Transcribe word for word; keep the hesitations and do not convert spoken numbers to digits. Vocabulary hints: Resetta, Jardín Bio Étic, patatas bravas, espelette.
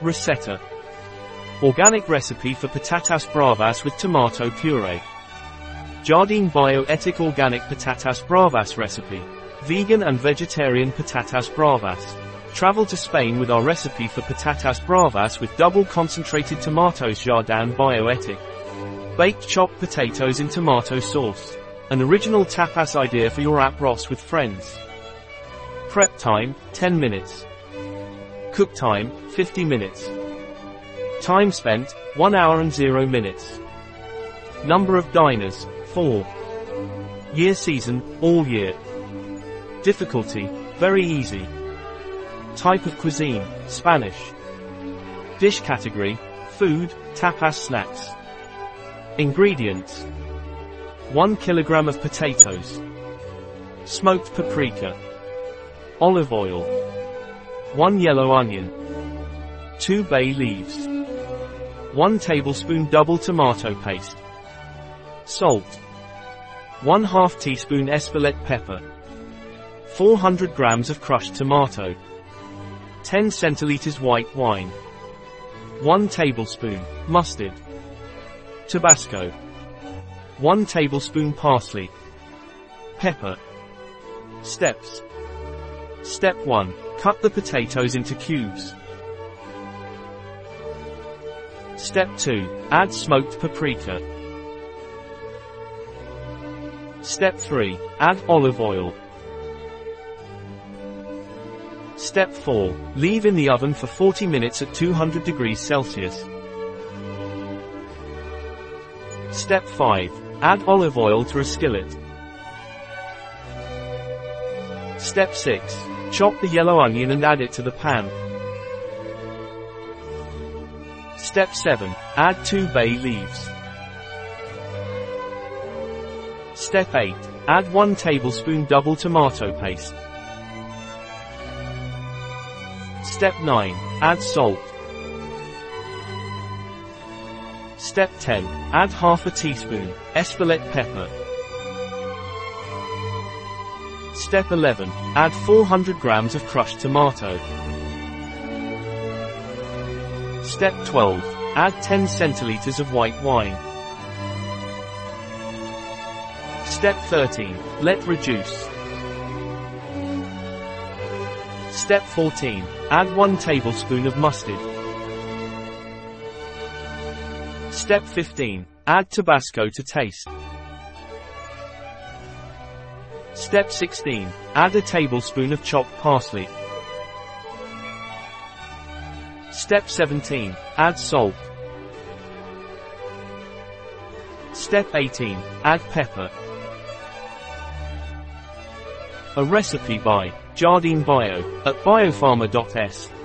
Resetta. Organic recipe for patatas bravas with tomato puree. Jardín Bio Étic organic patatas bravas recipe. Vegan and vegetarian patatas bravas. Travel to Spain with our recipe for patatas bravas with double concentrated tomatoes. Jardín Bio Étic. Baked chopped potatoes in tomato sauce. An original tapas idea for your arroz with friends. Prep time, ten minutes. Cook time, fifty minutes. Time spent, one hour and zero minutes. Number of diners, four. Year season, all year. Difficulty, very easy. Type of cuisine, Spanish. Dish category, food, tapas snacks. Ingredients. one kilogram of potatoes. Smoked paprika. Olive oil. one yellow onion. two bay leaves. one tablespoon double tomato paste. Salt. one half teaspoon espelette pepper. four hundred grams of crushed tomato. ten centiliters white wine. one tablespoon mustard. Tabasco. one tablespoon parsley. Pepper. Steps. Step one. Cut the potatoes into cubes. Step two. Add smoked paprika. Step three. Add olive oil. Step four. Leave in the oven for forty minutes at two hundred degrees Celsius. Step five. Add olive oil to a skillet. Step six. Chop the yellow onion and add it to the pan. Step seven. Add two bay leaves. Step eight. Add one tablespoon double tomato paste. Step nine. Add salt. Step ten. Add half a teaspoon espelette pepper. Step eleven. Add four hundred grams of crushed tomato. Step twelve. Add ten centiliters of white wine. Step thirteen. Let reduce. Step fourteen. Add one tablespoon of mustard. Step fifteen. Add Tabasco to taste. Step sixteen. Add a tablespoon of chopped parsley. Step seventeen. Add salt. Step eighteen. Add pepper. A recipe by Jardín Bio at biopharma dot s.